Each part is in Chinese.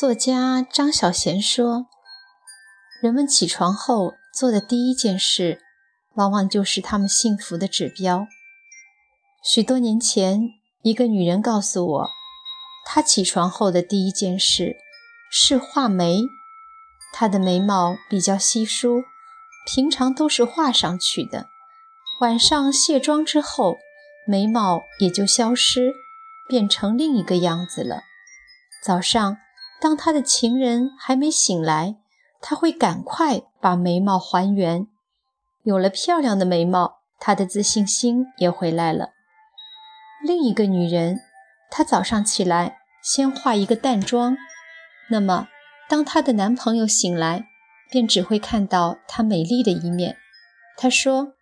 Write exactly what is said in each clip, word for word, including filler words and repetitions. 作家张小娴说，人们起床后做的第一件事，往往就是他们幸福的指标。许多年前，一个女人告诉我，她起床后的第一件事是画眉。她的眉毛比较稀疏，平常都是画上去的，晚上卸妆之后，眉毛也就消失，变成另一个样子了。早上，当她的情人还没醒来，她会赶快把眉毛还原。有了漂亮的眉毛，她的自信心也回来了。另一个女人，她早上起来先化一个淡妆，那么当她的男朋友醒来，便只会看到她美丽的一面。她说，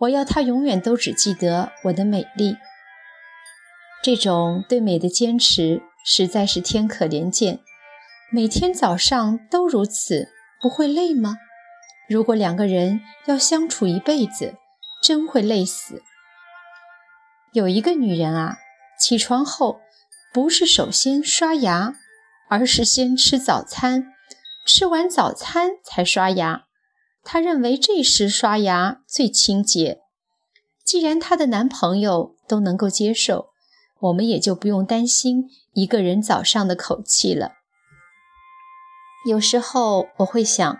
我要她永远都只记得我的美丽。这种对美的坚持实在是天可怜见，每天早上都如此，不会累吗？如果两个人要相处一辈子，真会累死。有一个女人啊，起床后不是首先刷牙，而是先吃早餐，吃完早餐才刷牙。她认为这时刷牙最清洁。既然她的男朋友都能够接受，我们也就不用担心一个人早上的口气了。有时候我会想，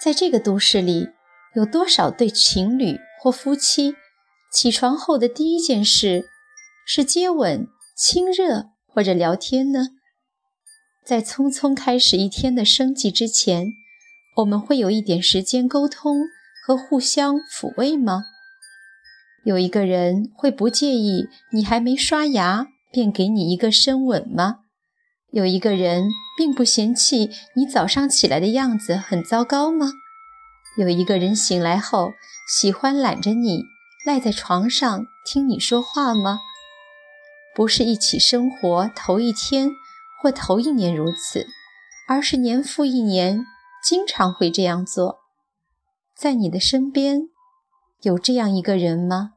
在这个都市里，有多少对情侣或夫妻，起床后的第一件事是接吻、亲热或者聊天呢？在匆匆开始一天的生计之前，我们会有一点时间沟通和互相抚慰吗？有一个人会不介意你还没刷牙便给你一个深吻吗？有一个人并不嫌弃你早上起来的样子很糟糕吗？有一个人醒来后喜欢揽着你赖在床上听你说话吗？不是一起生活头一天或头一年如此，而是年复一年经常会这样做。在你的身边有这样一个人吗？